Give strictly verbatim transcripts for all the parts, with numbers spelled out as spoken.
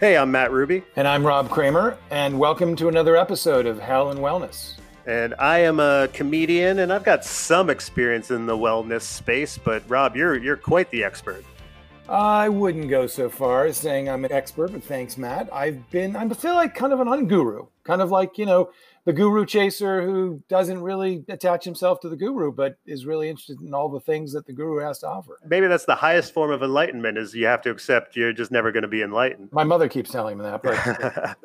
Hey, I'm Matt Ruby. And I'm Rob Kramer, and welcome to another episode of Hell and Wellness. And I am a comedian, and I've got some experience in the wellness space, but Rob, you're you're quite the expert. I wouldn't go so far as saying I'm an expert, but thanks, Matt. I've been, I feel like kind of an unguru, kind of like, you know, the guru chaser who doesn't really attach himself to the guru, but is really interested in all the things that the guru has to offer. Maybe that's the highest form of enlightenment, is you have to accept you're just never going to be enlightened. My mother keeps telling me that. But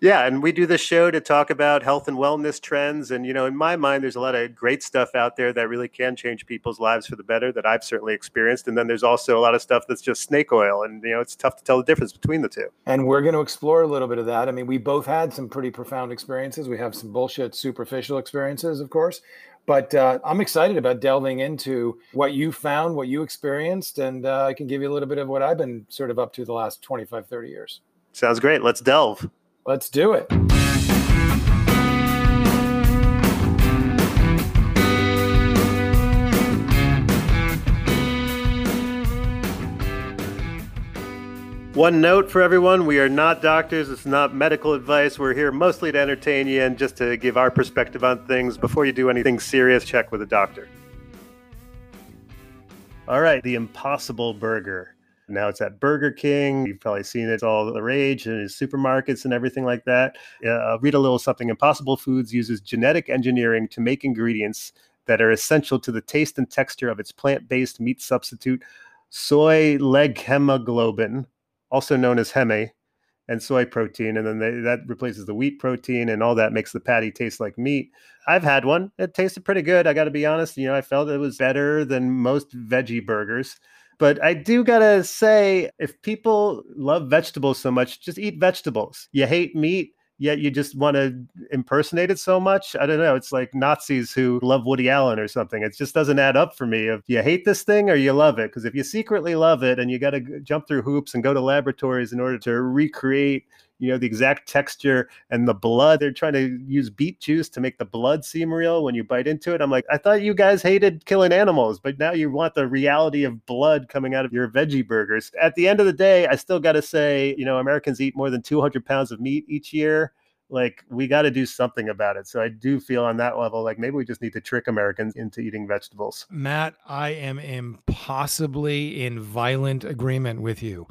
yeah, and we do this show to talk about health and wellness trends. And, you know, in my mind, there's a lot of great stuff out there that really can change people's lives for the better that I've certainly experienced. And then there's also a lot of stuff that's just snake oil. And, you know, it's tough to tell the difference between the two. And we're going to explore a little bit of that. I mean, we both had some pretty profound experiences. We have some bullshit superficial experiences, of course, but uh, I'm excited about delving into what you found, what you experienced, and uh, I can give you a little bit of what I've been sort of up to the last twenty-five, thirty years. Sounds great. Let's delve. Let's do it. One note for everyone, we are not doctors. It's not medical advice. We're here mostly to entertain you and just to give our perspective on things. Before you do anything serious, check with a doctor. All right, the Impossible Burger. Now it's at Burger King. You've probably seen it all the rage in supermarkets and everything like that. Uh, read a little something. Impossible Foods uses genetic engineering to make ingredients that are essential to the taste and texture of its plant-based meat substitute, soy leghemoglobin, also known as heme, and soy protein. And then they, that replaces the wheat protein, and all that makes the patty taste like meat. I've had one. It tasted pretty good. I got to be honest. You know, I felt it was better than most veggie burgers. But I do got to say, if people love vegetables so much, just eat vegetables. You hate meat, yet you just want to impersonate it so much. I don't know. It's like Nazis who love Woody Allen or something. It just doesn't add up for me. If you hate this thing or you love it, because if you secretly love it and you got to jump through hoops and go to laboratories in order to recreate, you know, the exact texture and the blood. They're trying to use beet juice to make the blood seem real when you bite into it. I'm like, I thought you guys hated killing animals, but now you want the reality of blood coming out of your veggie burgers. At the end of the day, I still got to say, you know, Americans eat more than two hundred pounds of meat each year. Like, we got to do something about it. So I do feel on that level, like maybe we just need to trick Americans into eating vegetables. Matt, I am impossibly in violent agreement with you.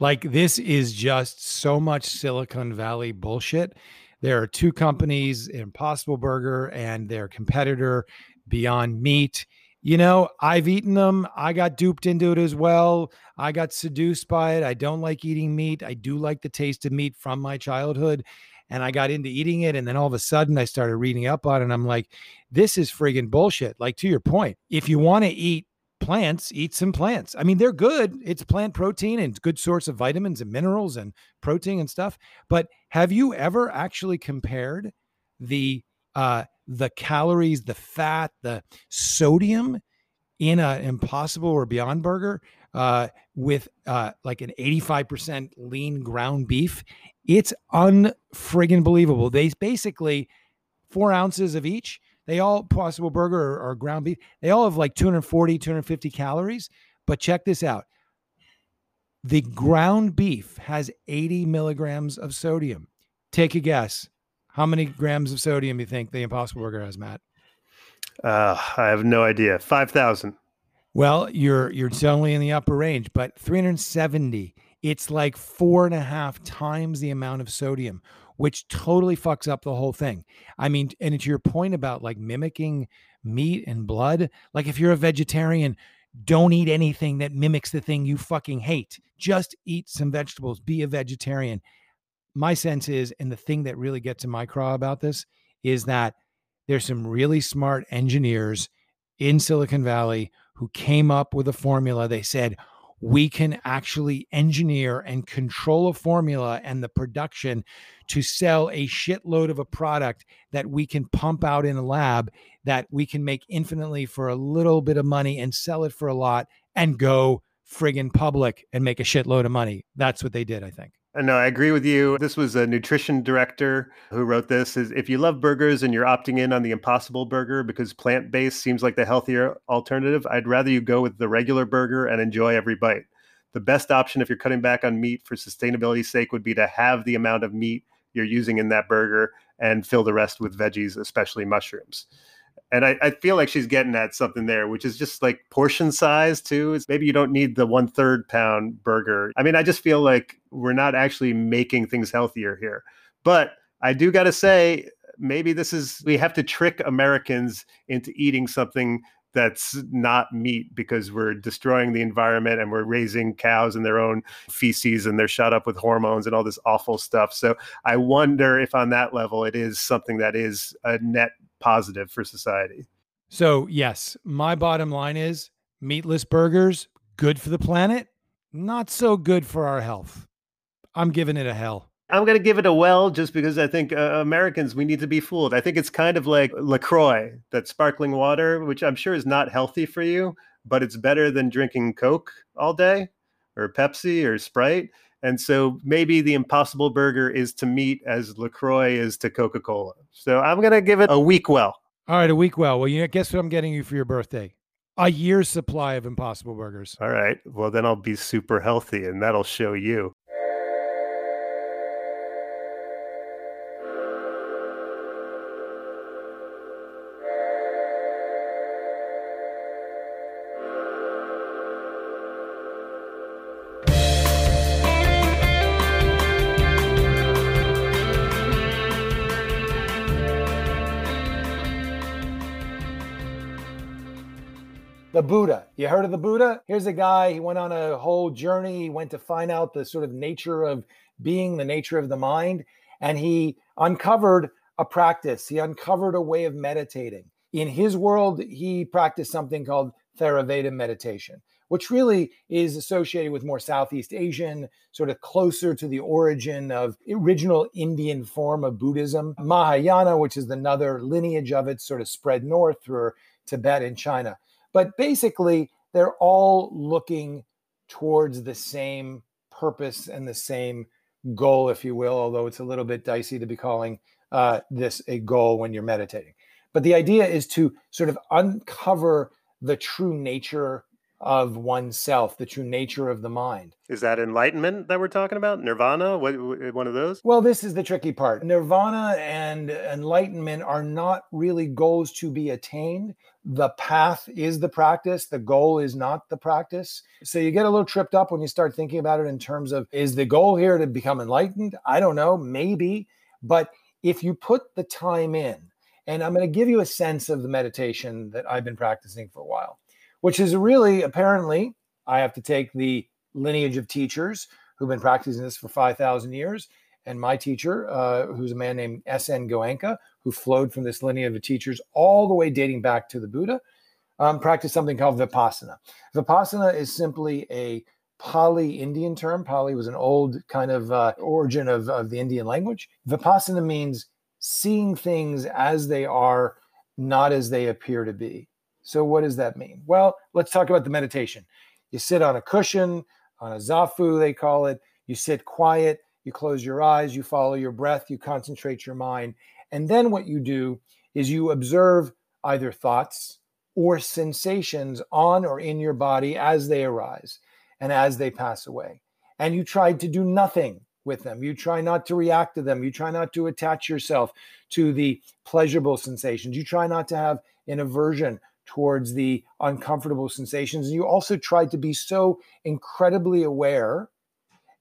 Like, this is just so much Silicon Valley bullshit. There are two companies, Impossible Burger and their competitor, Beyond Meat. You know, I've eaten them. I got duped into it as well. I got seduced by it. I don't like eating meat. I do like the taste of meat from my childhood. And I got into eating it. And then all of a sudden I started reading up on it. And I'm like, this is friggin' bullshit. Like, to your point, if you want to eat plants, eat some plants. I mean, they're good. It's plant protein and it's good source of vitamins and minerals and protein and stuff. But have you ever actually compared the, uh, the calories, the fat, the sodium in an Impossible or Beyond Burger uh, with uh, like an eighty-five percent lean ground beef? It's unfriggin' believable. They basically, four ounces of each, they all, Possible Burger or, or ground beef, they all have like two hundred forty, two hundred fifty calories. But check this out. The ground beef has eighty milligrams of sodium. Take a guess. How many grams of sodium do you think the Impossible Burger has, Matt? Uh, I have no idea. five thousand. Well, you're you're only in the upper range, but three hundred seventy. It's like four and a half times the amount of sodium, which totally fucks up the whole thing. I mean, and to your point about like mimicking meat and blood, like if you're a vegetarian, don't eat anything that mimics the thing you fucking hate. Just eat some vegetables, be a vegetarian. My sense is, and the thing that really gets in my craw about this is that there's some really smart engineers in Silicon Valley who came up with a formula. They said, we can actually engineer and control a formula and the production to sell a shitload of a product that we can pump out in a lab that we can make infinitely for a little bit of money and sell it for a lot and go friggin' public and make a shitload of money. That's what they did, I think. No, I agree with you. This was a nutrition director who wrote this. Is if you love burgers and you're opting in on the Impossible Burger because plant-based seems like the healthier alternative, I'd rather you go with the regular burger and enjoy every bite. the best option if you're cutting back on meat for sustainability's sake would be to have the amount of meat you're using in that burger and fill the rest with veggies, especially mushrooms. And I, I feel like she's getting at something there, which is just like portion size too. It's maybe you don't need the one third pound burger. I mean, I just feel like we're not actually making things healthier here. But I do got to say, maybe this is, we have to trick Americans into eating something that's not meat because we're destroying the environment and we're raising cows in their own feces and they're shot up with hormones and all this awful stuff. So I wonder if on that level, it is something that is a net positive for society. So yes, my bottom line is meatless burgers, good for the planet, not so good for our health. I'm giving it a hell. I'm going to give it a well just because I think uh, Americans, we need to be fooled. I think it's kind of like LaCroix, that sparkling water, which I'm sure is not healthy for you, but it's better than drinking Coke all day or Pepsi or Sprite. And so maybe the Impossible Burger is to meat as LaCroix is to Coca-Cola. So I'm going to give it a week well. All right, a week well. Well, you know, guess what I'm getting you for your birthday? A year's supply of Impossible Burgers. All right. Well, then I'll be super healthy and that'll show you. The Buddha. You heard of the Buddha? Here's a guy, he went on a whole journey. He went to find out the sort of nature of being, the nature of the mind. And he uncovered a practice. He uncovered a way of meditating. In his world, he practiced something called Theravada meditation, which really is associated with more Southeast Asian, sort of closer to the origin of original Indian form of Buddhism. Mahayana, which is another lineage of it, sort of spread north through Tibet and China. But basically, they're all looking towards the same purpose and the same goal, if you will, although it's a little bit dicey to be calling uh, this a goal when you're meditating. But the idea is to sort of uncover the true nature of oneself, the true nature of the mind. Is that enlightenment that we're talking about? Nirvana, what, one of those? Well, this is the tricky part. Nirvana and enlightenment are not really goals to be attained. The path is the practice. The goal is not the practice. So you get a little tripped up when you start thinking about it in terms of, is the goal here to become enlightened? I don't know, maybe. But if you put the time in, and I'm going to give you a sense of the meditation that I've been practicing for a while, which is really, apparently, I have to take the lineage of teachers who've been practicing this for five thousand years. And my teacher, uh, who's a man named S. N. Goenka, who flowed from this lineage of teachers all the way dating back to the Buddha, um, practiced something called Vipassana. Vipassana is simply a Pali Indian term. Pali was an old kind of uh, origin of, of the Indian language. Vipassana means seeing things as they are, not as they appear to be. So what does that mean? Well, let's talk about the meditation. You sit on a cushion, on a zafu, they call it. You sit quiet. You close your eyes. You follow your breath. You concentrate your mind. And then what you do is you observe either thoughts or sensations on or in your body as they arise and as they pass away. And you try to do nothing with them. You try not to react to them. You try not to attach yourself to the pleasurable sensations. You try not to have an aversion towards the uncomfortable sensations. And you also try to be so incredibly aware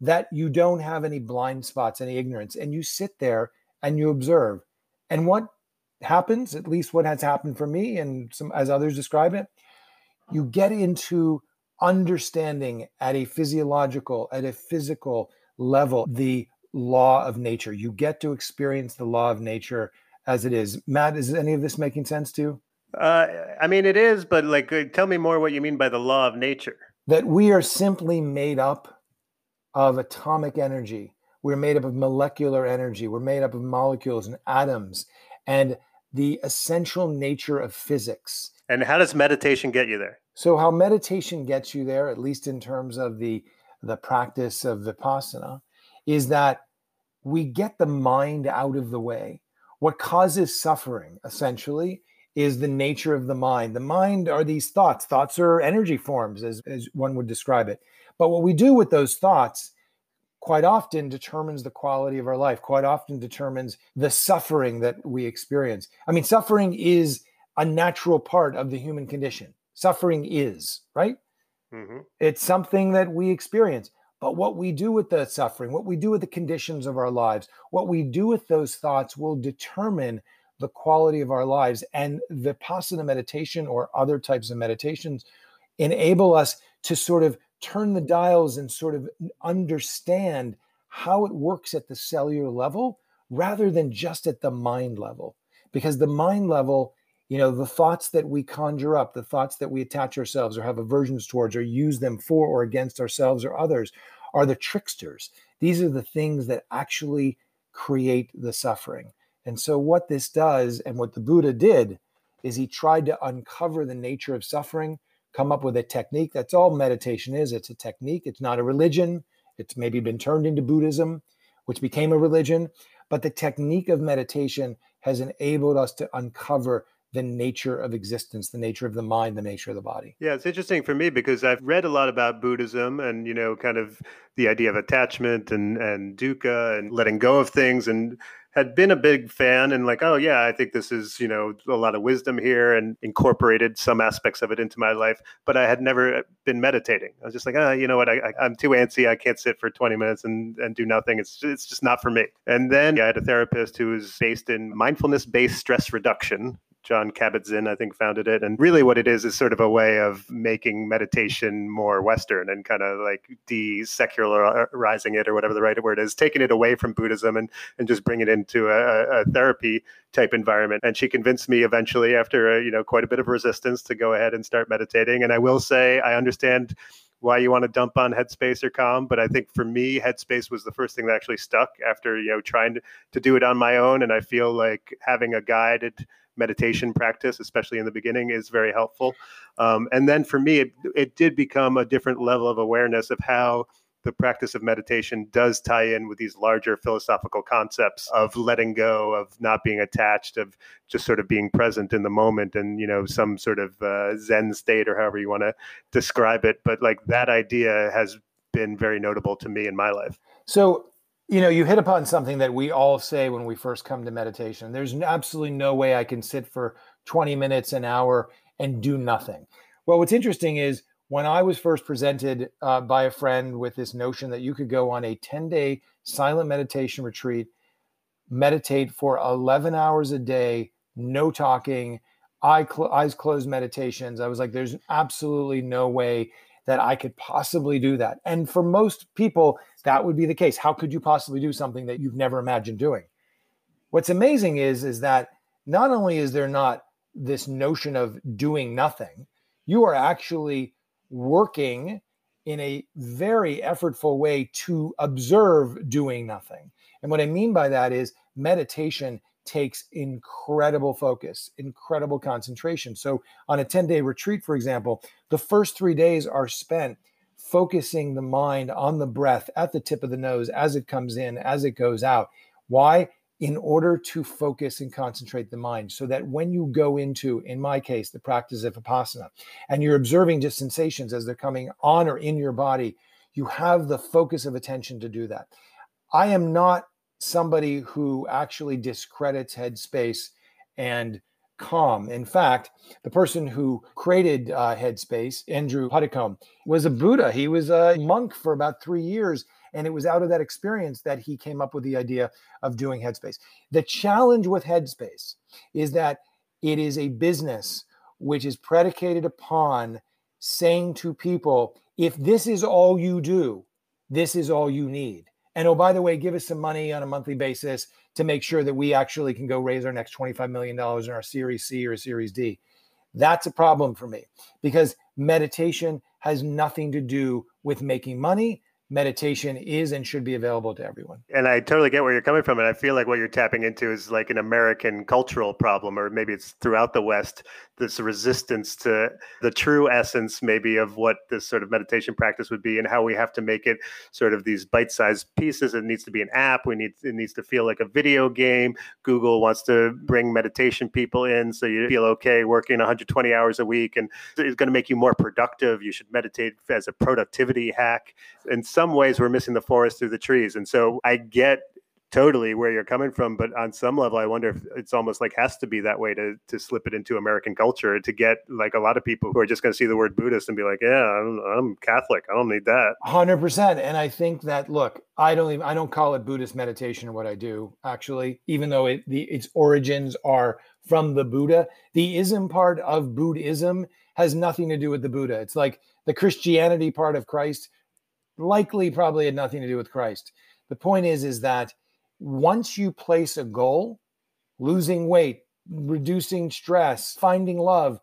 that you don't have any blind spots, any ignorance. And you sit there and you observe. And what happens, at least what has happened for me and some, as others describe it, you get into understanding at a physiological, at a physical level, the law of nature. You get to experience the law of nature as it is. Matt, is any of this making sense to you? Uh, I mean, it is, but like, tell me more what you mean by the law of nature. That we are simply made up of atomic energy. We're made up of molecular energy. We're made up of molecules and atoms and the essential nature of physics. And how does meditation get you there? So how meditation gets you there, at least in terms of the, the practice of Vipassana, is that we get the mind out of the way. What causes suffering, essentially, is the nature of the mind. The mind are these thoughts. Thoughts are energy forms, as, as one would describe it. But what we do with those thoughts quite often determines the quality of our life, quite often determines the suffering that we experience. I mean, suffering is a natural part of the human condition. Suffering is, right? Mm-hmm. It's something that we experience. But what we do with the suffering, what we do with the conditions of our lives, what we do with those thoughts will determine the quality of our lives. And Vipassana meditation or other types of meditations enable us to sort of turn the dials and sort of understand how it works at the cellular level rather than just at the mind level. Because the mind level, you know, the thoughts that we conjure up, the thoughts that we attach ourselves or have aversions towards or use them for or against ourselves or others are the tricksters. These are the things that actually create the suffering. And so what this does and what the Buddha did is he tried to uncover the nature of suffering, come up with a technique. That's all meditation is. It's a technique. It's not a religion. It's maybe been turned into Buddhism, which became a religion. But the technique of meditation has enabled us to uncover the nature of existence, the nature of the mind, the nature of the body. Yeah, it's interesting for me because I've read a lot about Buddhism and, you know, kind of the idea of attachment and, and dukkha and letting go of things, and had been a big fan and like, oh yeah, I think this is, you know, a lot of wisdom here, and incorporated some aspects of it into my life, but I had never been meditating. I was just like, oh, you know what? I, I, I'm too antsy. I can't sit for twenty minutes and, and do nothing. It's just, it's just not for me. And then yeah, I had a therapist who was based in mindfulness-based stress reduction. John Kabat-Zinn, I think, founded it. And really what it is is sort of a way of making meditation more Western and kind of like de-secularizing it, or whatever the right word is, taking it away from Buddhism and, and just bring it into a, a therapy type environment. And she convinced me eventually, after a, you know, quite a bit of resistance, to go ahead and start meditating. And I will say, I understand why you want to dump on Headspace or Calm. But I think for me, Headspace was the first thing that actually stuck after, you know, trying to, to do it on my own. And I feel like having a guided meditation practice, especially in the beginning, is very helpful. Um, and then for me, it, it did become a different level of awareness of how the practice of meditation does tie in with these larger philosophical concepts of letting go, of not being attached, of just sort of being present in the moment and, you know, some sort of uh, Zen state or however you want to describe it. But like that idea has been very notable to me in my life. So, you know, you hit upon something that we all say when we first come to meditation. There's absolutely no way I can sit for twenty minutes, an hour, and do nothing. Well, what's interesting is, when I was first presented uh, by a friend with this notion that you could go on a ten-day silent meditation retreat, meditate for eleven hours a day, no talking, eye cl- eyes closed meditations, I was like, there's absolutely no way that I could possibly do that. And for most people, that would be the case. How could you possibly do something that you've never imagined doing? What's amazing is, is that not only is there not this notion of doing nothing, you are actually working in a very effortful way to observe doing nothing. And what I mean by that is meditation takes incredible focus, incredible concentration. So on a ten-day retreat, for example, the first three days are spent focusing the mind on the breath at the tip of the nose as it comes in, as it goes out. Why? In order to focus and concentrate the mind so that when you go into, in my case, the practice of Vipassana, and you're observing just sensations as they're coming on or in your body, you have the focus of attention to do that. I am not somebody who actually discredits Headspace and Calm. In fact, the person who created uh, Headspace, Andrew Puddicombe, was a Buddha. He was a monk for about three years. And it was out of that experience that he came up with the idea of doing Headspace. The challenge with Headspace is that it is a business which is predicated upon saying to people, if this is all you do, this is all you need. And oh, by the way, give us some money on a monthly basis to make sure that we actually can go raise our next twenty-five million dollars in our Series C or Series D. That's a problem for me because meditation has nothing to do with making money, meditation is and should be available to everyone. And I totally get where you're coming from. And I feel like what you're tapping into is like an American cultural problem, or maybe it's throughout the West, this resistance to the true essence maybe of what this sort of meditation practice would be and how we have to make it sort of these bite-sized pieces. It needs to be an app. We need, it needs to feel like a video game. Google wants to bring meditation people in so you feel okay working one hundred twenty hours a week, and it's going to make you more productive. You should meditate as a productivity hack. And so some ways we're missing the forest through the trees. And so I get totally where you're coming from, but on some level, I wonder if it's almost like has to be that way to to slip it into American culture, to get like a lot of people who are just going to see the word Buddhist and be like, yeah, I'm, I'm Catholic. I don't need that. one hundred percent. And I think that, look, I don't even, I don't call it Buddhist meditation or what I do, actually, even though it, the, its origins are from the Buddha. The ism part of Buddhism has nothing to do with the Buddha. It's like the Christianity part of Christ likely probably had nothing to do with Christ. The point is, is that once you place a goal, losing weight, reducing stress, finding love,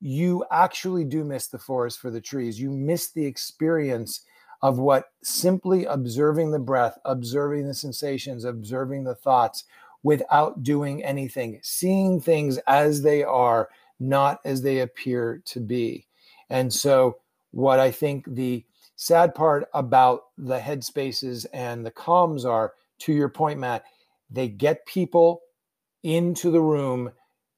you actually do miss the forest for the trees. You miss the experience of what simply observing the breath, observing the sensations, observing the thoughts without doing anything, seeing things as they are, not as they appear to be. And so what I think the sad part about the Headspaces and the Calms are, to your point, Matt, they get people into the room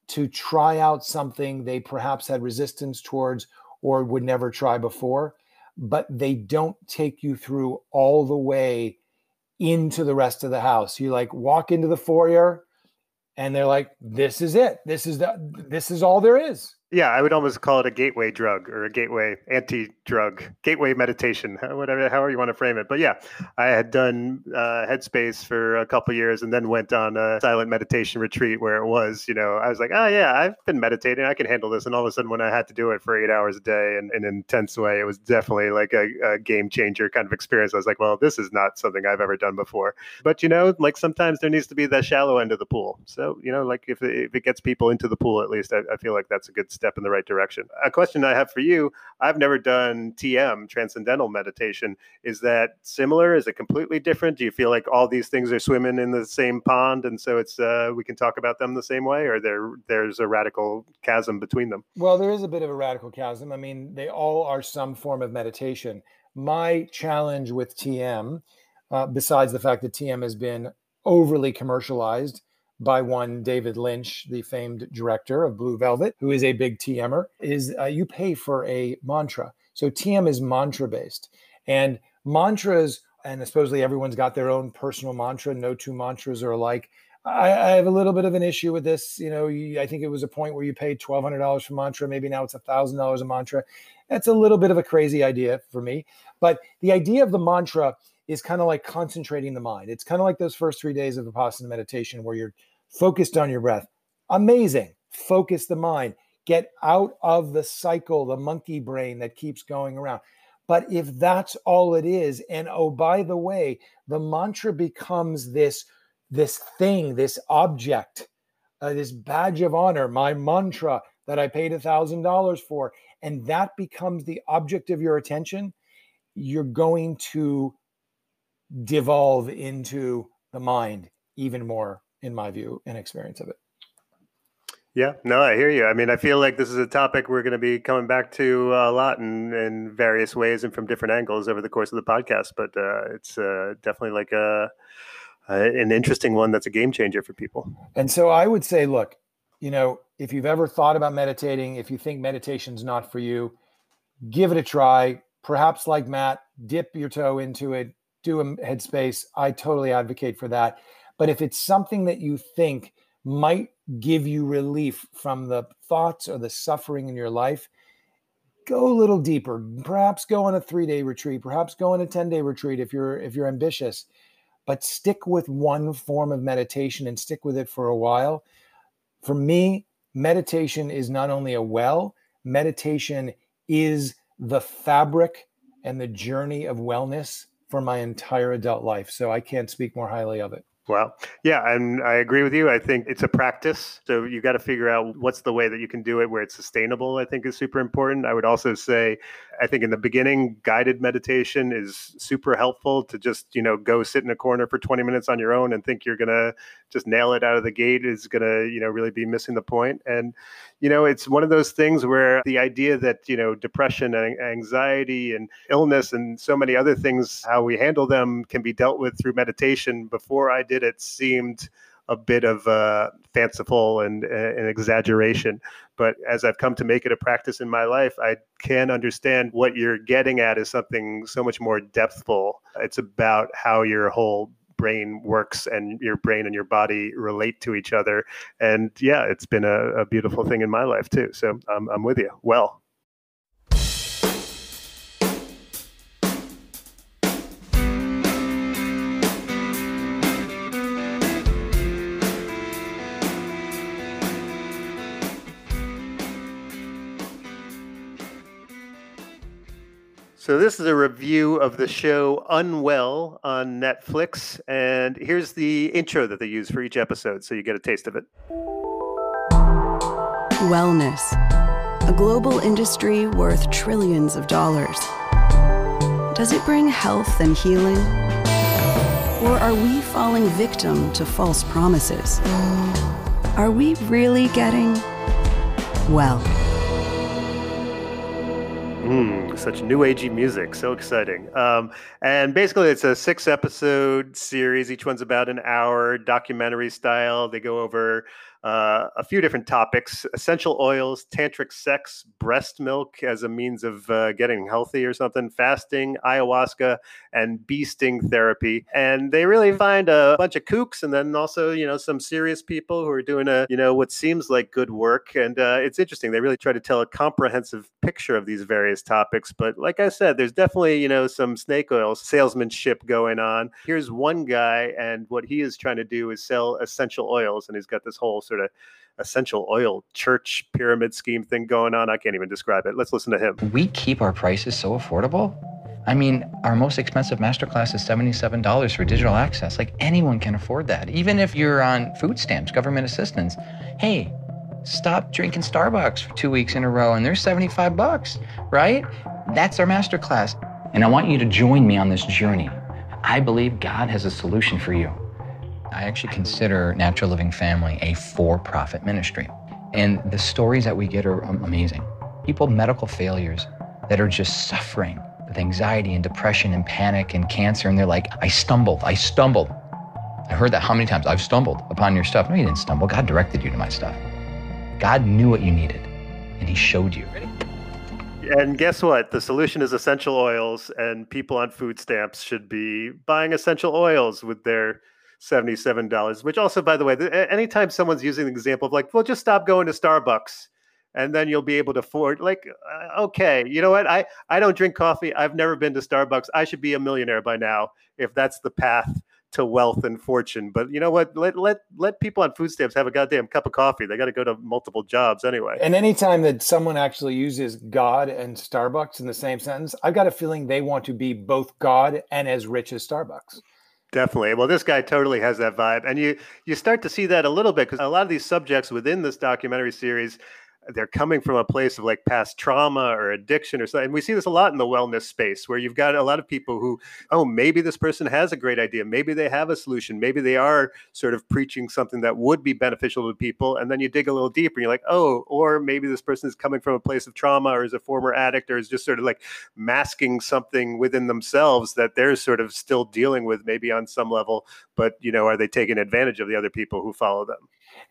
to try out something they perhaps had resistance towards or would never try before, but they don't take you through all the way into the rest of the house. You like walk into the foyer and they're like, this is it. This is the, this is all there is. Yeah, I would almost call it a gateway drug or a gateway anti-drug, gateway meditation, whatever, however you want to frame it. But yeah, I had done uh, Headspace for a couple of years and then went on a silent meditation retreat where it was, you know, I was like, oh yeah, I've been meditating, I can handle this. And all of a sudden when I had to do it for eight hours a day in, in an intense way, it was definitely like a, a game changer kind of experience. I was like, well, this is not something I've ever done before. But, you know, like sometimes there needs to be the shallow end of the pool. So, you know, like if it, if it gets people into the pool, at least I, I feel like that's a good step in the right direction. A question I have for you, I've never done T M, Transcendental Meditation. Is that similar? Is it completely different? Do you feel like all these things are swimming in the same pond and so it's uh, we can talk about them the same way, or there there's a radical chasm between them? Well, there is a bit of a radical chasm. I mean, they all are some form of meditation. My challenge with T M, uh, besides the fact that T M has been overly commercialized by one David Lynch, the famed director of Blue Velvet, who is a big T M-er, is uh, you pay for a mantra. So T M is mantra-based. And mantras, and supposedly everyone's got their own personal mantra, no two mantras are alike. I, I have a little bit of an issue with this. You know, you, I think it was a point where you paid twelve hundred dollars for mantra. Maybe now it's one thousand dollars a mantra. That's a little bit of a crazy idea for me. But the idea of the mantra is kind of like concentrating the mind. It's kind of like those first three days of Vipassana meditation where you're focused on your breath. Amazing. Focus the mind. Get out of the cycle, the monkey brain that keeps going around. But if that's all it is, and oh, by the way, the mantra becomes this, this thing, this object, uh, this badge of honor, my mantra that I paid one thousand dollars for, and that becomes the object of your attention, you're going to devolve into the mind even more, in my view and experience of it. Yeah, no, I hear you. I mean, I feel like this is a topic we're going to be coming back to a lot in, in various ways and from different angles over the course of the podcast, but uh, it's uh, definitely like a, a, an interesting one that's a game changer for people. And so I would say, look, you know, if you've ever thought about meditating, if you think meditation's not for you, give it a try. Perhaps like Matt, dip your toe into it, do a Headspace. I totally advocate for that. But if it's something that you think might give you relief from the thoughts or the suffering in your life, go a little deeper. Perhaps go on a three-day retreat, perhaps go on a ten-day retreat if you're if you're ambitious, but stick with one form of meditation and stick with it for a while. For me, meditation is not only a well, meditation is the fabric and the journey of wellness for my entire adult life. So I can't speak more highly of it. Wow. Yeah, and I agree with you. I think it's a practice. So you got to figure out what's the way that you can do it where it's sustainable, I think is super important. I would also say, I think in the beginning, guided meditation is super helpful to just, you know, go sit in a corner for twenty minutes on your own and think you're going to just nail it out of the gate is going to, you know, really be missing the point. And, you know, it's one of those things where the idea that, you know, depression and anxiety and illness and so many other things, how we handle them can be dealt with through meditation. Before I did it seemed a bit of uh, fanciful and uh, an exaggeration. But as I've come to make it a practice in my life, I can understand what you're getting at is something so much more depthful. It's about how your whole brain works and your brain and your body relate to each other. And yeah, it's been a, a beautiful thing in my life too. So um, I'm with you. Well, So this is a review of the show Unwell on Netflix, and here's the intro that they use for each episode, so you get a taste of it. Wellness, a global industry worth trillions of dollars. Does it bring health and healing? Or are we falling victim to false promises? Are we really getting well? Mm, such new agey music. So exciting. Um, and basically, it's a six episode series. Each one's about an hour, documentary style. They go over uh, a few different topics, essential oils, tantric sex, breast milk as a means of uh, getting healthy or something, fasting, ayahuasca, and bee sting therapy. And they really find a bunch of kooks and then also, you know, some serious people who are doing a, you know, what seems like good work. And uh, it's interesting. They really try to tell a comprehensive picture of these various topics. But like I said, there's definitely, you know, some snake oil salesmanship going on. Here's one guy, and what he is trying to do is sell essential oils. And he's got this whole sort of essential oil church pyramid scheme thing going on. I can't even describe it. Let's listen to him. We keep our prices so affordable. I mean, our most expensive masterclass is seventy-seven dollars for digital access. Like, anyone can afford that. Even if you're on food stamps, government assistance. Hey, stop drinking Starbucks for two weeks in a row and there's seventy-five bucks, right? That's our masterclass. And I want you to join me on this journey. I believe God has a solution for you. I actually consider Natural Living Family a for-profit ministry. And the stories that we get are amazing. People, medical failures that are just suffering with anxiety and depression and panic and cancer. And they're like, I stumbled, I stumbled. I heard that how many times? I've stumbled upon your stuff. No, you didn't stumble. God directed you to my stuff. God knew what you needed, and he showed you. Ready? And guess what? The solution is essential oils, and people on food stamps should be buying essential oils with their seventy-seven dollars, which also, by the way, anytime someone's using the example of like, well, just stop going to Starbucks and then you'll be able to afford, like, uh, okay, you know what? I, I don't drink coffee. I've never been to Starbucks. I should be a millionaire by now if that's the path to wealth and fortune. But you know what? Let let let people on food stamps have a goddamn cup of coffee. They got to go to multiple jobs anyway. And anytime that someone actually uses God and Starbucks in the same sentence, I've got a feeling they want to be both God and as rich as Starbucks. Definitely. Well, this guy totally has that vibe. And you you start to see that a little bit because a lot of these subjects within this documentary series, they're coming from a place of like past trauma or addiction or something. And we see this a lot in the wellness space where you've got a lot of people who, oh, maybe this person has a great idea. Maybe they have a solution. Maybe they are sort of preaching something that would be beneficial to people. And then you dig a little deeper and you're like, oh, or maybe this person is coming from a place of trauma or is a former addict or is just sort of like masking something within themselves that they're sort of still dealing with maybe on some level. But, you know, are they taking advantage of the other people who follow them?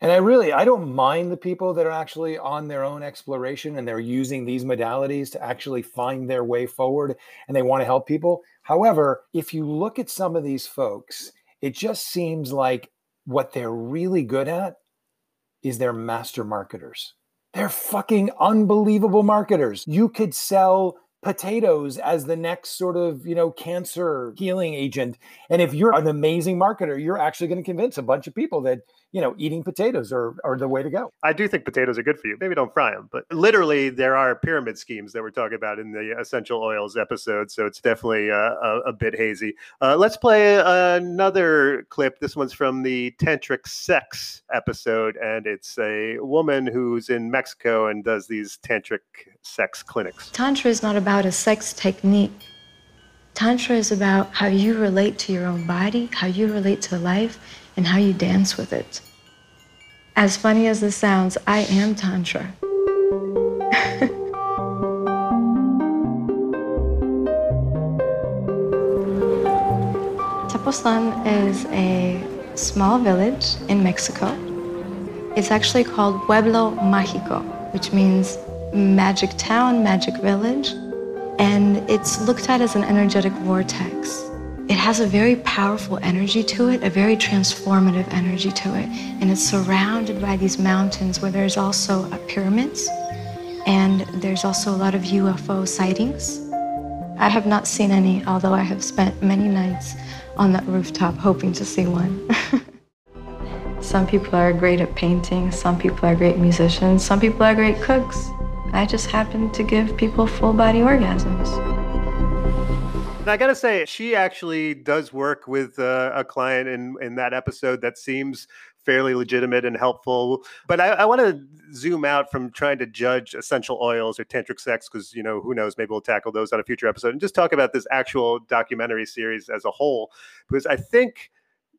And I really, I don't mind the people that are actually on their own exploration and they're using these modalities to actually find their way forward and they want to help people. However, if you look at some of these folks, it just seems like what they're really good at is they're master marketers. They're fucking unbelievable marketers. You could sell potatoes as the next sort of, you know, cancer healing agent. And if you're an amazing marketer, you're actually going to convince a bunch of people that you know, eating potatoes are, are the way to go. I do think potatoes are good for you. Maybe don't fry them, but literally there are pyramid schemes that we're talking about in the essential oils episode. So it's definitely uh, a, a bit hazy. Uh, let's play another clip. This one's from the tantric sex episode. And it's a woman who's in Mexico and does these tantric sex clinics. Tantra is not about a sex technique. Tantra is about how you relate to your own body, how you relate to life, and how you dance with it. As funny as this sounds, I am Tantra. Tepoztlán is a small village in Mexico. It's actually called Pueblo Mágico, which means magic town, magic village. And it's looked at as an energetic vortex. It has a very powerful energy to it, a very transformative energy to it. And it's surrounded by these mountains where there's also pyramids, and there's also a lot of U F O sightings. I have not seen any, although I have spent many nights on that rooftop hoping to see one. Some people are great at painting, some people are great musicians, some people are great cooks. I just happen to give people full body orgasms. And I got to say, she actually does work with uh, a client in, in that episode that seems fairly legitimate and helpful. But I, I want to zoom out from trying to judge essential oils or tantric sex, because, you know, who knows, maybe we'll tackle those on a future episode and just talk about this actual documentary series as a whole, because I think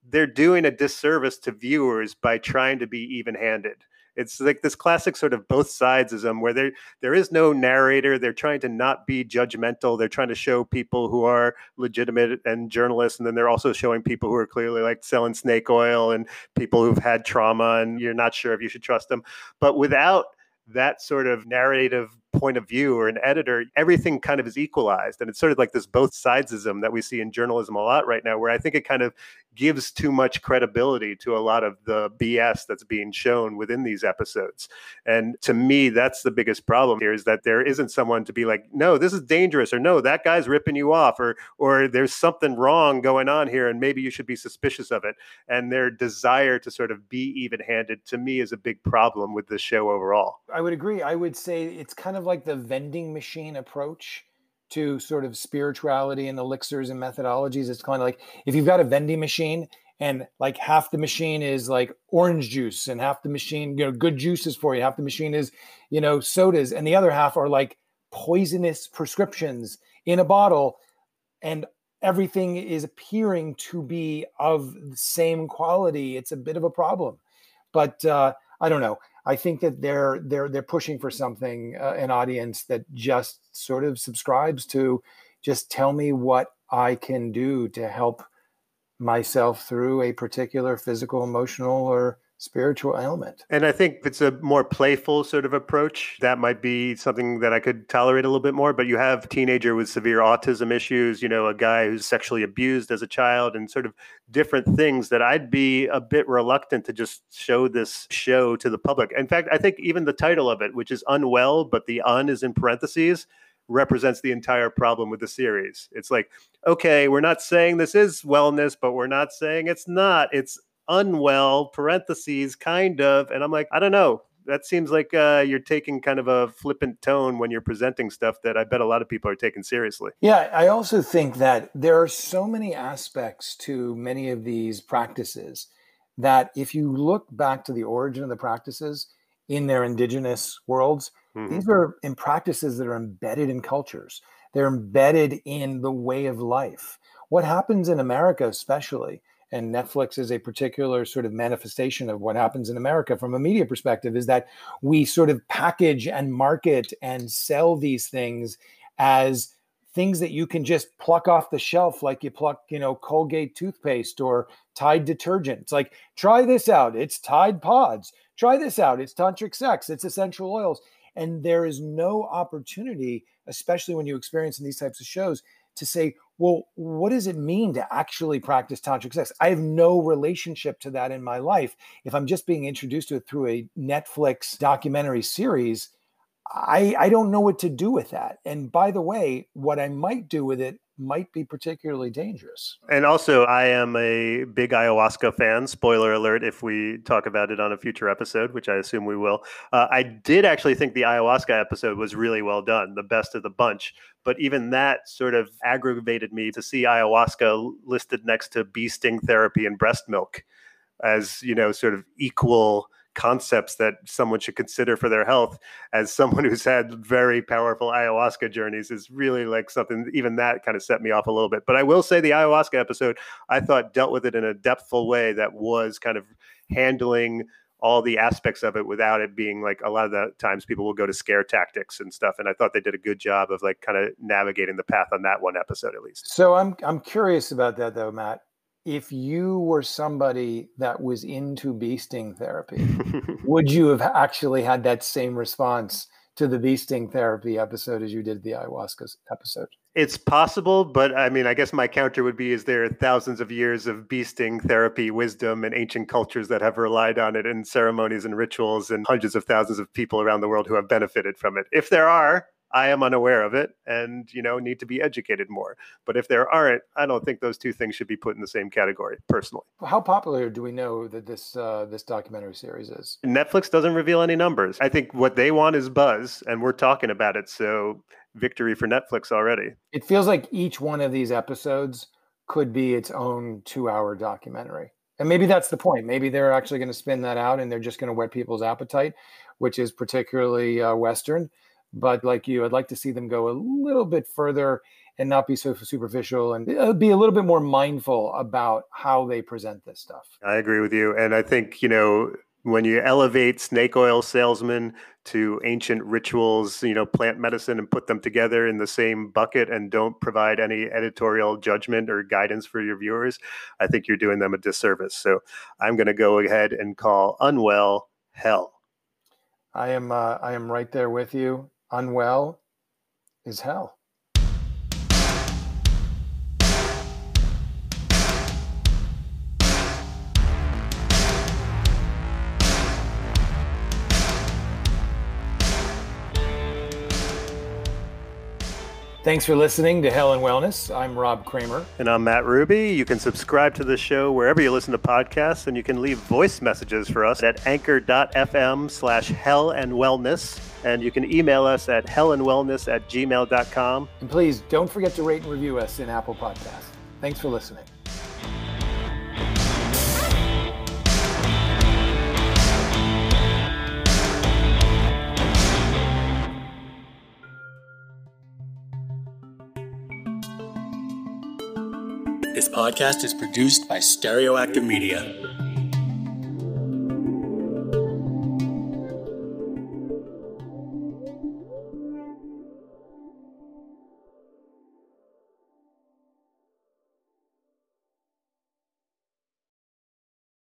they're doing a disservice to viewers by trying to be even-handed. It's like this classic sort of both sidesism where there there is no narrator. They're trying to not be judgmental. They're trying to show people who are legitimate and journalists. And then they're also showing people who are clearly like selling snake oil and people who've had trauma and you're not sure if you should trust them. But without that sort of narrative point of view or an editor, everything kind of is equalized. And it's sort of like this both sidesism that we see in journalism a lot right now, where I think it kind of gives too much credibility to a lot of the B S that's being shown within these episodes. And to me, that's the biggest problem here, is that there isn't someone to be like, no, this is dangerous, or no, that guy's ripping you off, or or there's something wrong going on here, and maybe you should be suspicious of it. And their desire to sort of be even-handed, to me, is a big problem with the show overall. I would agree. I would say it's kind of of like the vending machine approach to sort of spirituality and elixirs and methodologies. It's kind of like if you've got a vending machine and like half the machine is like orange juice and half the machine, you know, good juices for you, half the machine is, you know, sodas, and the other half are like poisonous prescriptions in a bottle, and everything is appearing to be of the same quality. It's a bit of a problem, but uh, I don't know. I think that they're they're they're pushing for something, uh, an audience that just sort of subscribes to, just tell me what I can do to help myself through a particular physical, emotional, or spiritual element. And I think if it's a more playful sort of approach, that might be something that I could tolerate a little bit more. But you have a teenager with severe autism issues, you know, a guy who's sexually abused as a child, and sort of different things that I'd be a bit reluctant to just show this show to the public. In fact, I think even the title of it, which is Unwell, but the un is in parentheses, represents the entire problem with the series. It's like, okay, we're not saying this is wellness, but we're not saying it's not. It's unwell, parentheses, kind of. And I'm like, I don't know. That seems like uh, you're taking kind of a flippant tone when you're presenting stuff that I bet a lot of people are taking seriously. Yeah, I also think that there are so many aspects to many of these practices that if you look back to the origin of the practices in their indigenous worlds, mm-hmm. these are in practices that are embedded in cultures. They're embedded in the way of life. What happens in America especially, and Netflix is a particular sort of manifestation of what happens in America from a media perspective, is that we sort of package and market and sell these things as things that you can just pluck off the shelf, like you pluck, you know, Colgate toothpaste or Tide detergent. It's like, try this out, it's Tide Pods. Try this out, it's tantric sex, it's essential oils. And there is no opportunity, especially when you experience in these types of shows, to say, well, what does it mean to actually practice tantric sex? I have no relationship to that in my life. If I'm just being introduced to it through a Netflix documentary series, I, I don't know what to do with that. And by the way, what I might do with it might be particularly dangerous. And also, I am a big ayahuasca fan. Spoiler alert, if we talk about it on a future episode, which I assume we will. Uh, I did actually think the ayahuasca episode was really well done, the best of the bunch. But even that sort of aggravated me to see ayahuasca listed next to bee sting therapy and breast milk as, you know, sort of equal concepts that someone should consider for their health. As someone who's had very powerful ayahuasca journeys, is really like something, even that kind of set me off a little bit. But I will say the ayahuasca episode, I thought, dealt with it in a depthful way that was kind of handling all the aspects of it without it being like, a lot of the times people will go to scare tactics and stuff. And I thought they did a good job of like kind of navigating the path on that one episode, at least. So I'm, I'm curious about that though, Matt. If you were somebody that was into bee sting therapy, would you have actually had that same response to the bee sting therapy episode as you did the ayahuasca episode? It's possible, but I mean, I guess my counter would be, is there thousands of years of bee sting therapy wisdom and ancient cultures that have relied on it in ceremonies and rituals, and hundreds of thousands of people around the world who have benefited from it? If there are, I am unaware of it and, you know, need to be educated more. But if there aren't, I don't think those two things should be put in the same category, personally. How popular do we know that this uh, this documentary series is? Netflix doesn't reveal any numbers. I think what they want is buzz, and we're talking about it. So victory for Netflix already. It feels like each one of these episodes could be its own two-hour documentary. And maybe that's the point. Maybe they're actually going to spin that out and they're just going to whet people's appetite, which is particularly uh, Western. But like you, I'd like to see them go a little bit further and not be so superficial and be a little bit more mindful about how they present this stuff. I agree with you. And I think, you know, when you elevate snake oil salesmen to ancient rituals, you know, plant medicine, and put them together in the same bucket and don't provide any editorial judgment or guidance for your viewers, I think you're doing them a disservice. So I'm going to go ahead and call Unwell hell. I am, uh, I am right there with you. Unwell is hell. Thanks for listening to Hell and Wellness. I'm Rob Kramer. And I'm Matt Ruby. You can subscribe to the show wherever you listen to podcasts, and you can leave voice messages for us at anchor.fm slash hell and wellness. And you can email us at hellandwellness at gmail.com. And please don't forget to rate and review us in Apple Podcasts. Thanks for listening. This podcast is produced by Stereoactive Media.